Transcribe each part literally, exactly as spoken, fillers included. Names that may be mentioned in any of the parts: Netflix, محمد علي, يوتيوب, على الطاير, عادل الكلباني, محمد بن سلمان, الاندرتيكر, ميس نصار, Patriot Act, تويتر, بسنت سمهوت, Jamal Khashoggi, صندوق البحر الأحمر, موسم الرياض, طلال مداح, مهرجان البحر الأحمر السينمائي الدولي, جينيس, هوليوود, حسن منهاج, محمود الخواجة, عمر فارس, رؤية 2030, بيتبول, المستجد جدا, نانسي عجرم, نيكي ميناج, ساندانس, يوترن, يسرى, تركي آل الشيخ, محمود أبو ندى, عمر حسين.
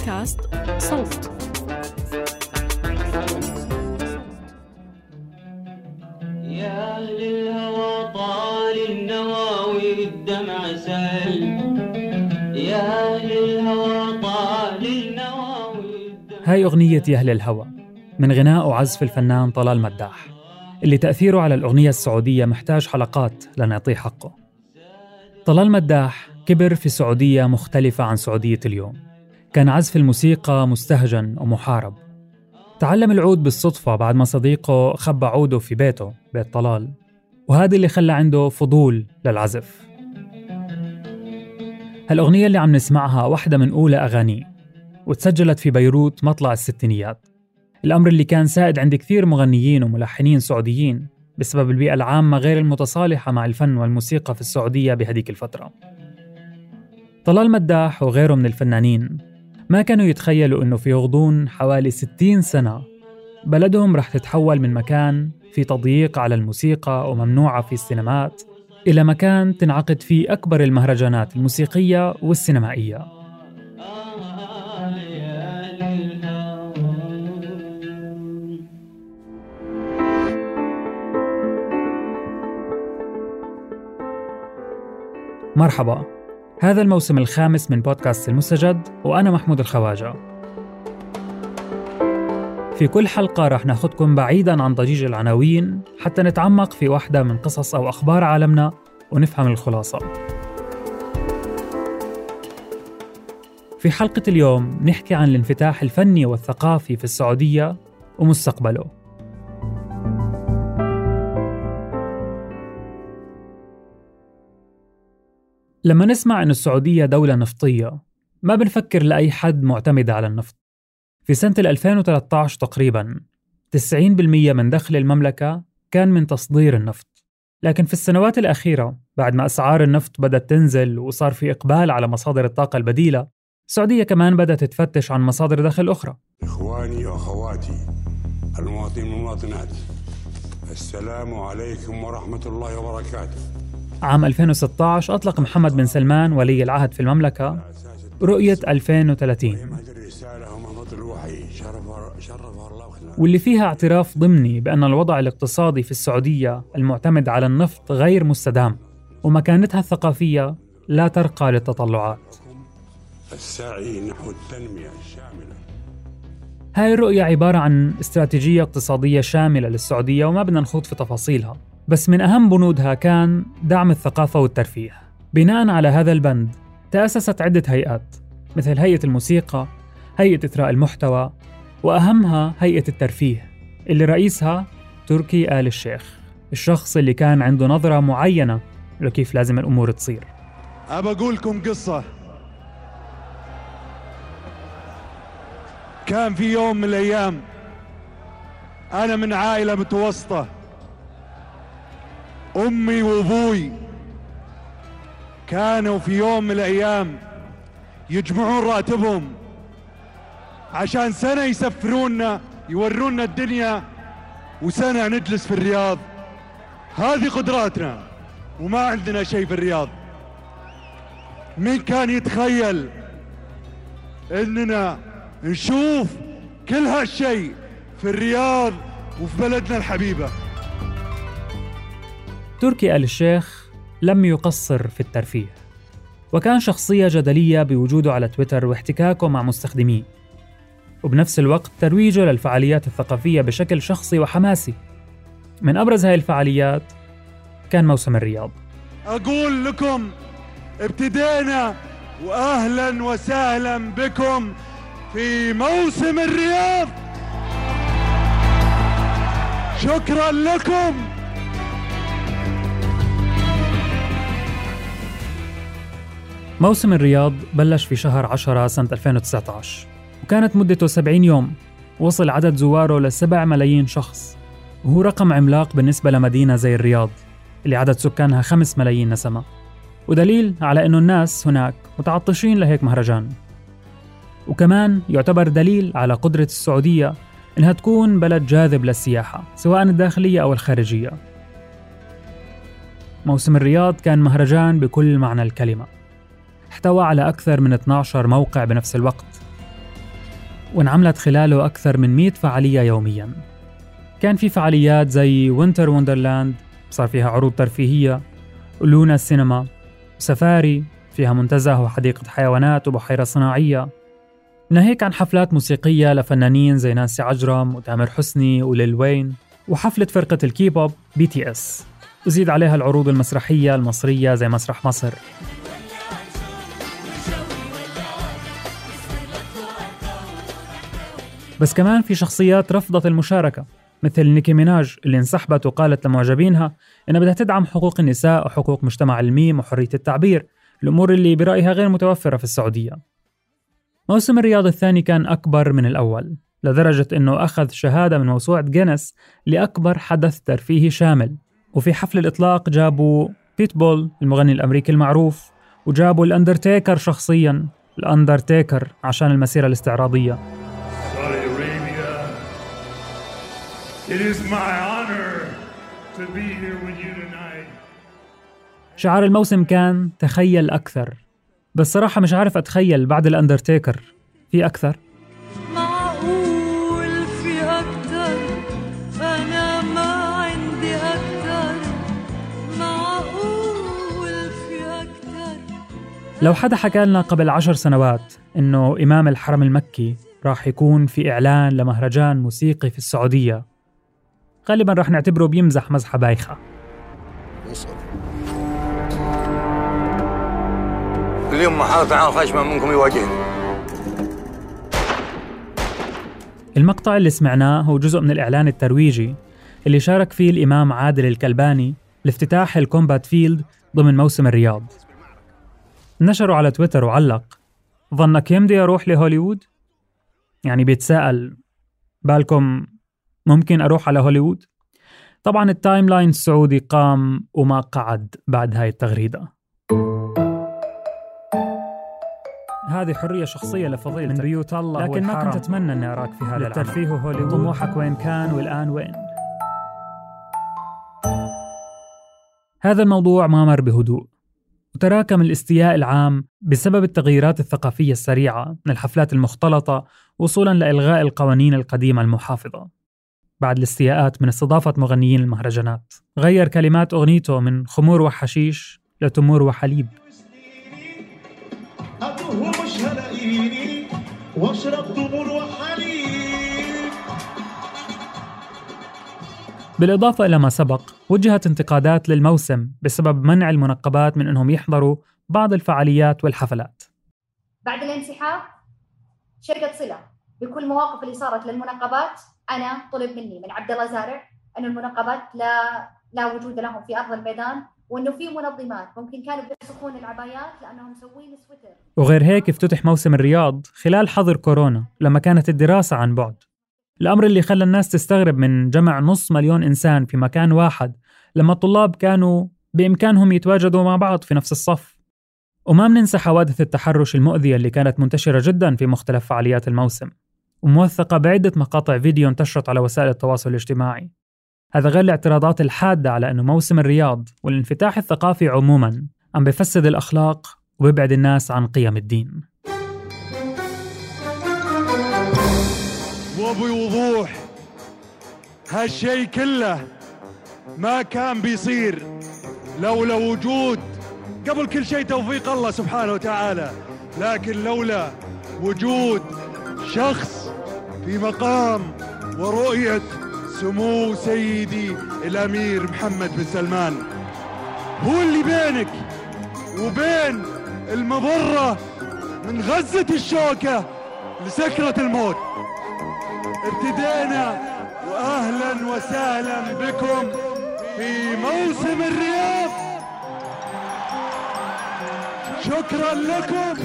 بودكاست صوت. يا أهل الهوى طال النواوي بالدمع سهل، يا أهل الهوى طال النواوي. هاي أغنية يا أهل الهوى من غناء وعزف الفنان طلال مداح، اللي تأثيره على الأغنية السعودية محتاج حلقات لنعطيه حقه. طلال مداح كبر في سعودية مختلفة عن سعودية اليوم، كان عزف الموسيقى مستهجن ومحارب. تعلم العود بالصدفة بعد ما صديقه خبى عوده في بيته، بيت طلال، وهذا اللي خلى عنده فضول للعزف. هالأغنية اللي عم نسمعها واحدة من أولى أغانيه، وتسجلت في بيروت مطلع الستينيات، الأمر اللي كان سائد عند كثير مغنيين وملحنين سعوديين بسبب البيئة العامة غير المتصالحة مع الفن والموسيقى في السعودية بهديك الفترة. طلال مداح وغيره من الفنانين ما كانوا يتخيلوا إنه في غضون حوالي ستين سنة بلدهم رح تتحول من مكان في تضييق على الموسيقى وممنوعة في السينمات إلى مكان تنعقد فيه أكبر المهرجانات الموسيقية والسينمائية. مرحبا، هذا الموسم الخامس من بودكاست المستجد، وأنا محمود الخواجة. في كل حلقة رح ناخدكم بعيداً عن ضجيج العناوين حتى نتعمق في واحدة من قصص أو أخبار عالمنا ونفهم الخلاصة. في حلقة اليوم نحكي عن الانفتاح الفني والثقافي في السعودية ومستقبله. لما نسمع إن السعودية دولة نفطية ما بنفكر لأي حد معتمدة على النفط. في سنة ألفين وثلاثة عشر تقريباً تسعين بالمئة من دخل المملكة كان من تصدير النفط، لكن في السنوات الأخيرة بعد ما أسعار النفط بدأت تنزل وصار في إقبال على مصادر الطاقة البديلة، السعودية كمان بدأت تفتش عن مصادر دخل أخرى. إخواني وأخواتي المواطنين والمواطنات، السلام عليكم ورحمة الله وبركاته. عام ألفين وستة عشر أطلق محمد بن سلمان ولي العهد في المملكة رؤية ألفين وثلاثين، واللي فيها اعتراف ضمني بأن الوضع الاقتصادي في السعودية المعتمد على النفط غير مستدام، ومكانتها الثقافية لا ترقى للتطلعات. السعي نحو التنمية الشاملة. هاي الرؤية عبارة عن استراتيجية اقتصادية شاملة للسعودية، وما بدنا نخوض في تفاصيلها، بس من أهم بنودها كان دعم الثقافة والترفيه. بناء على هذا البند تأسست عدة هيئات، مثل هيئة الموسيقى، هيئة إثراء المحتوى، وأهمها هيئة الترفيه اللي رئيسها تركي آل الشيخ، الشخص اللي كان عنده نظرة معينة لكيف لازم الأمور تصير. أبى أقولكم قصة. كان في يوم من الأيام أنا من عائلة متوسطة، أمي وأبوي كانوا في يوم من الأيام يجمعون راتبهم عشان سنة يسفروننا يورونا الدنيا وسنة نجلس في الرياض. هذه قدراتنا وما عندنا شيء في الرياض. مين كان يتخيل إننا نشوف كل هالشيء في الرياض وفي بلدنا الحبيبة؟ تركي آل الشيخ لم يقصر في الترفيه، وكان شخصية جدلية بوجوده على تويتر واحتكاكه مع مستخدميه، وبنفس الوقت ترويجه للفعاليات الثقافية بشكل شخصي وحماسي. من أبرز هاي الفعاليات كان موسم الرياض. أقول لكم ابتدينا، وأهلاً وسهلاً بكم في موسم الرياض. شكراً لكم. موسم الرياض بلش في شهر عشرة سنة ألفين وتسعة عشر، وكانت مدته سبعين يوم. وصل عدد زواره لسبع ملايين شخص، وهو رقم عملاق بالنسبة لمدينة زي الرياض اللي عدد سكانها خمس ملايين نسمة، ودليل على إنه الناس هناك متعطشين لهيك مهرجان. وكمان يعتبر دليل على قدرة السعودية إنها تكون بلد جاذب للسياحة سواء الداخلية أو الخارجية. موسم الرياض كان مهرجان بكل معنى الكلمة، احتوى على أكثر من اثنا عشر موقع بنفس الوقت، وانعملت خلاله أكثر من مئة فعالية يومياً. كان في فعاليات زي وينتر وندرلاند صار فيها عروض ترفيهية، لونا السينما، سفاري فيها منتزه وحديقة حيوانات وبحيرة صناعية. ناهيك عن حفلات موسيقية لفنانين زي نانسي عجرم وتامر حسني وليل وين وحفلة فرقة الكيبوب بي تي اس، وزيد عليها العروض المسرحية المصرية زي مسرح مصر. بس كمان في شخصيات رفضت المشاركة مثل نيكي ميناج اللي انسحبت وقالت لمعجبينها إنها بدها تدعم حقوق النساء وحقوق مجتمع الميم وحرية التعبير، الأمور اللي برأيها غير متوفرة في السعودية. موسم الرياض الثاني كان أكبر من الأول لدرجة إنه أخذ شهادة من موسوعة جينيس لأكبر حدث ترفيهي شامل. وفي حفل الإطلاق جابوا بيتبول المغني الأمريكي المعروف، وجابوا الاندرتيكر شخصياً، الاندرتيكر عشان المسيرة الاستعراضية. شعار الموسم كان تخيل أكثر، بس صراحة مش عارف أتخيل بعد الأندرتيكر في أكثر. معقول في أكتر، أنا ما عندي أكتر، معقول في أكتر. لو حدا حكى لنا قبل عشر سنوات إنه إمام الحرم المكي راح يكون في إعلان لمهرجان موسيقي في السعودية، غالباً راح نعتبره بيمزح مزحة بايخة. اليوم محاولة تعاون خشمة منكم يواجهني. المقطع اللي سمعناه هو جزء من الإعلان الترويجي اللي شارك فيه الإمام عادل الكلباني لافتتاح الكومبات فيلد ضمن موسم الرياض. نشره على تويتر وعلق: ظنك يمدي أروح لهوليوود؟ يعني بيتساءل بالكم ممكن أروح على هوليوود؟ طبعاً التايم لاين السعودي قام وما قعد بعد هاي التغريدة. هذه حرية شخصية لفضيلتك من بيوت الله، لكن ما كنت أتمنى أني أراك في هذا العمل. الترفيه هوليوود، طموحك وين كان والآن وين؟ هذا الموضوع ما مر بهدوء، وتراكم الاستياء العام بسبب التغييرات الثقافية السريعة من الحفلات المختلطة وصولاً لإلغاء القوانين القديمة المحافظة. بعد الاستياءات من استضافة مغنيين المهرجانات، غير كلمات أغنيته من خمور وحشيش لتمور وحليب. بالإضافة إلى ما سبق، وجهت انتقادات للموسم بسبب منع المنقبات من أنهم يحضروا بعض الفعاليات والحفلات. بعد الانسحاب شركة صلة بكل مواقف اللي صارت للمنقبات، أنا طلب مني من عبد الله زارع أن المنقبات لا لا وجود لهم في أرض الميدان، وأنه في منظمات ممكن كانوا بيسخون العبايات لأنهم مسوين سويتر. وغير هيك افتتح موسم الرياض خلال حظر كورونا لما كانت الدراسة عن بعد، الأمر اللي خلى الناس تستغرب من جمع نص مليون إنسان في مكان واحد لما الطلاب كانوا بإمكانهم يتواجدوا مع بعض في نفس الصف. وما بننسى حوادث التحرش المؤذية اللي كانت منتشرة جدا في مختلف فعاليات الموسم، وموثقة بعدة مقاطع فيديو انتشرت على وسائل التواصل الاجتماعي. هذا غير الاعتراضات الحادة على أنه موسم الرياض والانفتاح الثقافي عموماً عم بفسد الأخلاق وبيبعد الناس عن قيم الدين. وبوضوح هالشي كله ما كان بيصير لولا وجود، قبل كل شيء، توفيق الله سبحانه وتعالى، لكن لولا وجود شخص في مقام ورؤية سمو سيدي الأمير محمد بن سلمان، هو اللي بينك وبين المضرة من غزة الشوكة لسكرة الموت. ابتدينا وأهلا وسهلا بكم في موسم الرياض، شكرا لكم.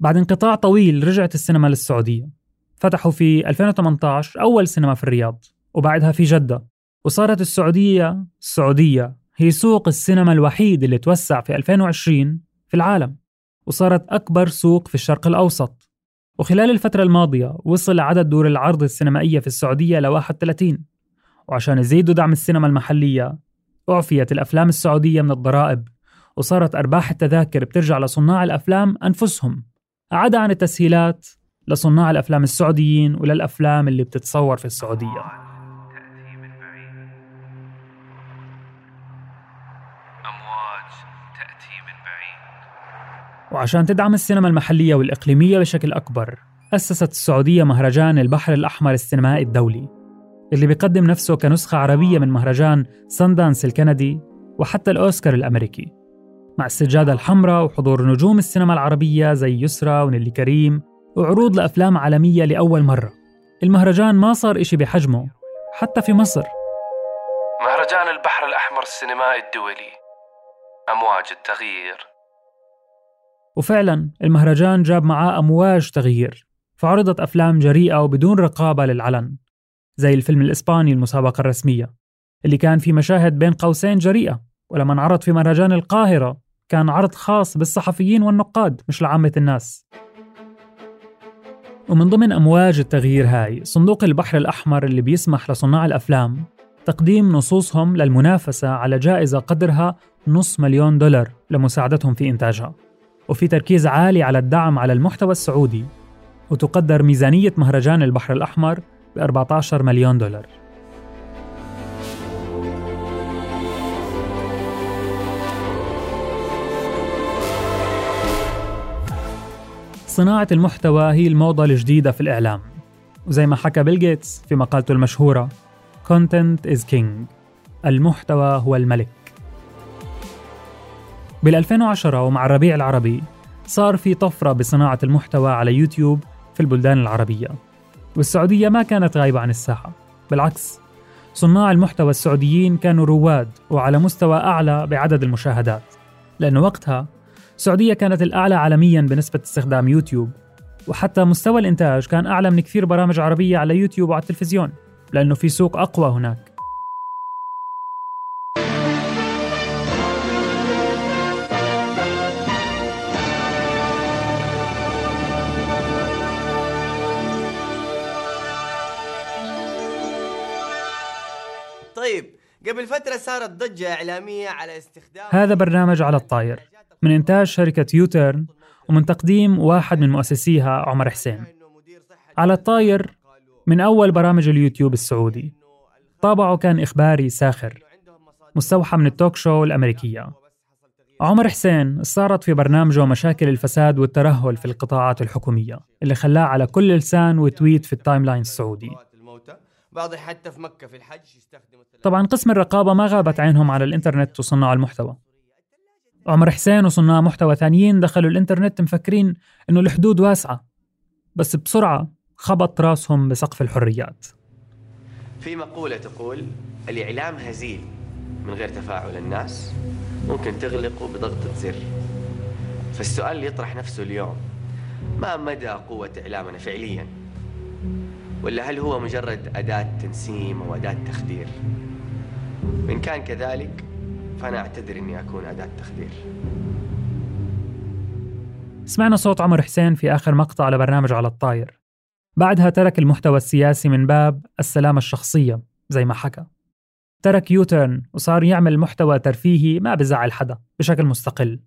بعد انقطاع طويل رجعت السينما للسعودية، فتحوا في ألفين وثمانية عشر أول سينما في الرياض وبعدها في جدة، وصارت السعودية السعودية هي سوق السينما الوحيد اللي توسع في ألفين وعشرين في العالم، وصارت أكبر سوق في الشرق الأوسط. وخلال الفترة الماضية وصل عدد دور العرض السينمائية في السعودية ل واحد وثلاثين، وعشان يزيدوا دعم السينما المحلية أعفيت الأفلام السعودية من الضرائب، وصارت أرباح التذاكر بترجع لصناع الأفلام أنفسهم، عدا عن التسهيلات لصناع الأفلام السعوديين وللأفلام اللي بتتصور في السعودية. وعشان تدعم السينما المحلية والإقليمية بشكل أكبر، أسست السعودية مهرجان البحر الأحمر السينمائي الدولي، اللي بيقدم نفسه كنسخة عربية من مهرجان ساندانس الكندي وحتى الأوسكار الأمريكي، مع السجادة الحمراء وحضور نجوم السينما العربية زي يسرى ونيلي كريم، وعروض لأفلام عالمية لأول مرة. المهرجان ما صار إشي بحجمه حتى في مصر. مهرجان البحر الأحمر السينمائي الدولي، أمواج التغيير. وفعلاً المهرجان جاب معاه أمواج تغيير، فعرضت أفلام جريئة وبدون رقابة للعلن، زي الفيلم الإسباني المسابقة الرسمية، اللي كان في مشاهد بين قوسين جريئة، ولما انعرض في مهرجان القاهرة كان عرض خاص بالصحفيين والنقاد مش لعامة الناس. ومن ضمن أمواج التغيير هاي صندوق البحر الأحمر، اللي بيسمح لصناع الأفلام تقديم نصوصهم للمنافسة على جائزة قدرها نصف مليون دولار لمساعدتهم في إنتاجها، وفي تركيز عالي على الدعم على المحتوى السعودي، وتقدر ميزانية مهرجان البحر الأحمر ب أربعة عشر مليون دولار. صناعة المحتوى هي الموضة الجديدة في الإعلام، وزي ما حكى بيل جيتس في مقالته المشهورة Content is King، المحتوى هو الملك. بالألفين وعشرة ومع الربيع العربي صار في طفرة بصناعة المحتوى على يوتيوب في البلدان العربية، والسعودية ما كانت غايبة عن الساحة، بالعكس صناع المحتوى السعوديين كانوا رواد وعلى مستوى أعلى بعدد المشاهدات، لأن وقتها السعودية كانت الأعلى عالمياً بنسبة استخدام يوتيوب، وحتى مستوى الإنتاج كان أعلى من كثير برامج عربية على يوتيوب وعلى التلفزيون، لأنه في سوق أقوى هناك. قبل فترة صارت ضجة إعلامية على استخدام هذا برنامج على الطاير من إنتاج شركة يوترن ومن تقديم واحد من مؤسسيها عمر حسين. على الطاير من أول برامج اليوتيوب السعودي، طابعه كان إخباري ساخر مستوحى من التوك شو الأمريكية. عمر حسين استعرض في برنامجه مشاكل الفساد والترهل في القطاعات الحكومية، اللي خلاه على كل لسان وتويت في التايم لاين السعودي. بعض حتى في مكة في الحج يستخدموا. طبعاً قسم الرقابة ما غابت عينهم على الإنترنت وصناع المحتوى. عمر حسين وصناع محتوى ثانيين دخلوا الإنترنت مفكرين إنه الحدود واسعة، بس بسرعة خبط راسهم بسقف الحريات. في مقولة تقول الإعلام هزيل من غير تفاعل الناس، ممكن تغلقه بضغطة زر. فالسؤال اللي يطرح نفسه اليوم، ما مدى قوة إعلامنا فعلياً؟ ولا هل هو مجرد أداة تنسيم أو أداة تخدير؟ إن كان كذلك فأنا أعتذر أني أكون أداة تخدير. سمعنا صوت عمر حسين في آخر مقطع على برنامج على الطاير. بعدها ترك المحتوى السياسي من باب السلامة الشخصية، زي ما حكى ترك يوترن وصار يعمل محتوى ترفيهي ما بزعل حدا بشكل مستقل.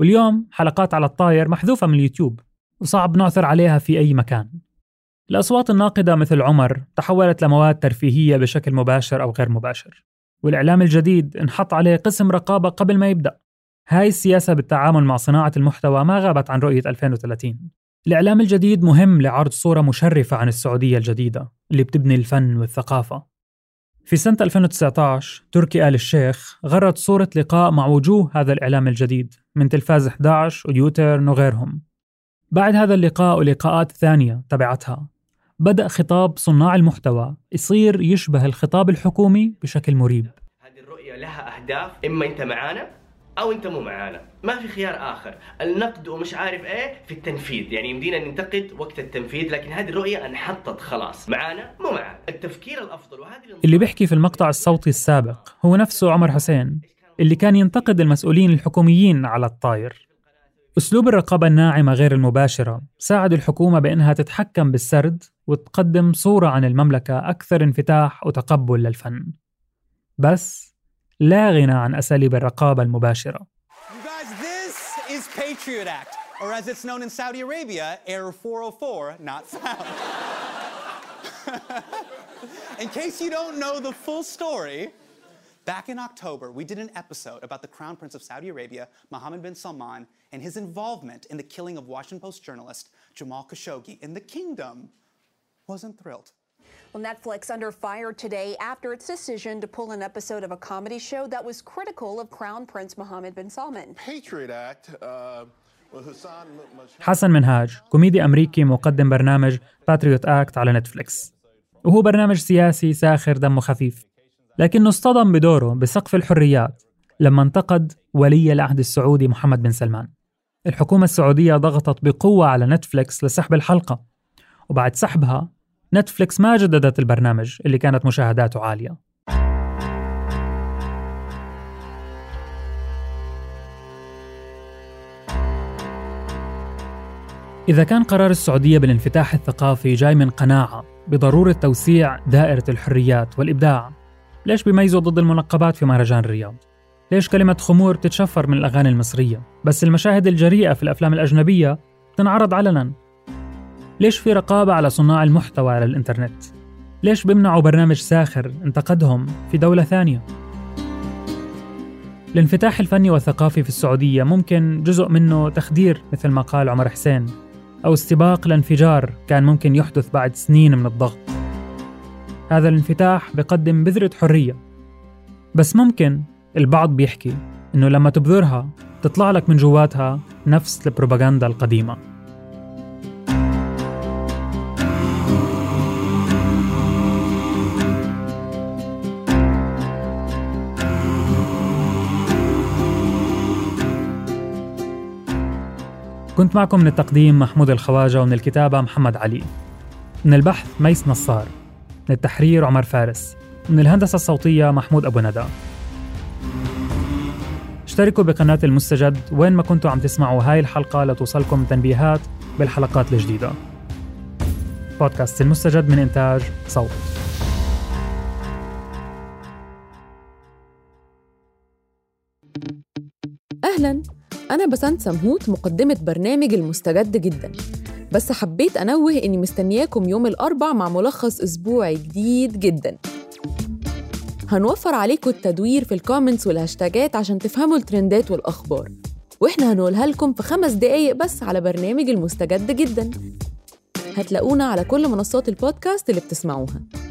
واليوم حلقات على الطاير محذوفة من اليوتيوب وصعب نعثر عليها في أي مكان. الأصوات الناقدة مثل عمر تحولت لمواد ترفيهية بشكل مباشر أو غير مباشر، والإعلام الجديد انحط عليه قسم رقابة قبل ما يبدأ. هاي السياسة بالتعامل مع صناعة المحتوى ما غابت عن رؤية ألفين وثلاثين. الإعلام الجديد مهم لعرض صورة مشرفة عن السعودية الجديدة اللي بتبني الفن والثقافة. في سنة ألفين وتسعة عشر تركي آل الشيخ غرد صورة لقاء مع وجوه هذا الإعلام الجديد من تلفاز إحدى عشر ويوترن وغيرهم. بعد هذا اللقاء ولقاءات ثانية تبعتها بدأ خطاب صناع المحتوى يصير يشبه الخطاب الحكومي بشكل مريب. هذه الرؤية لها أهداف، إما أنت معانا أو أنت مو معانا، ما في خيار آخر. النقد ومش عارف إيه في التنفيذ، يعني يمدينا ننتقد وقت التنفيذ، لكن هذه الرؤية انحطت خلاص، معانا مو معانا، التفكير الأفضل. وهذه اللي بيحكي في المقطع الصوتي السابق هو نفسه عمر حسين اللي كان ينتقد المسؤولين الحكوميين على الطاير. أسلوب الرقابة الناعمة غير المباشرة ساعد الحكومة بأنها تتحكم بالسرد وتقدم صورة عن المملكة أكثر انفتاح وتقبل للفن. بس لا غنى عن أساليب الرقابة المباشرة. You guys, this is Patriot Act, or as it's known in Saudi Arabia, Air four oh four not found. In case you don't know the full story, back in October, we did an episode about the Crown Prince of Saudi Arabia, Mohammed bin Salman, and his involvement in the killing of Washington Post journalist Jamal Khashoggi in the kingdom. Wasn't thrilled. Well, Netflix under fire today after its decision to pull an episode of a comedy show that was critical of Crown Prince Mohammed bin Salman. Patriot Act. Uh, حسن منهاج كوميدي أمريكي مقدم برنامج Patriot Act على نتفليكس، وهو برنامج سياسي ساخر دمه خفيف، لكنه اصطدم بدوره بسقف الحريات لما انتقد ولي العهد السعودي محمد بن سلمان. الحكومة السعودية ضغطت بقوة على نتفليكس لسحب الحلقة، وبعد سحبها نتفليكس ما جددت البرنامج اللي كانت مشاهداته عالية. إذا كان قرار السعودية بالانفتاح الثقافي جاي من قناعة بضرورة توسيع دائرة الحريات والإبداع، ليش بيميزوا ضد المنقبات في مهرجان الرياض؟ ليش كلمة خمور بتتشفر من الأغاني المصرية بس المشاهد الجريئة في الأفلام الأجنبية تنعرض علناً؟ ليش في رقابة على صناع المحتوى على الإنترنت؟ ليش بيمنعوا برنامج ساخر انتقدهم في دولة ثانية؟ الانفتاح الفني والثقافي في السعودية ممكن جزء منه تخدير مثل ما قال عمر حسين، أو استباق لانفجار كان ممكن يحدث بعد سنين من الضغط. هذا الانفتاح بيقدم بذرة حرية، بس ممكن البعض بيحكي إنه لما تبذرها تطلع لك من جواتها نفس البروباغندا القديمة. كنت معكم من التقديم محمود الخواجة، ومن الكتابة محمد علي، من البحث ميس نصار، من التحرير عمر فارس، من الهندسة الصوتية محمود أبو ندى. اشتركوا بقناة المستجد وين ما كنتوا عم تسمعوا هاي الحلقة لتوصلكم تنبيهات بالحلقات الجديدة. بودكاست المستجد من إنتاج صوت. أهلاً، أنا بسنت سمهوت، مقدمة برنامج المستجد جدا، بس حبيت أنوه إني مستنياكم يوم الأربع مع ملخص أسبوعي جديد جدا. هنوفر عليكم التدوير في الكومنتس والهاشتاجات عشان تفهموا الترندات والأخبار، وإحنا هنقولها لكم في خمس دقايق بس على برنامج المستجد جدا. هتلاقونا على كل منصات البودكاست اللي بتسمعوها.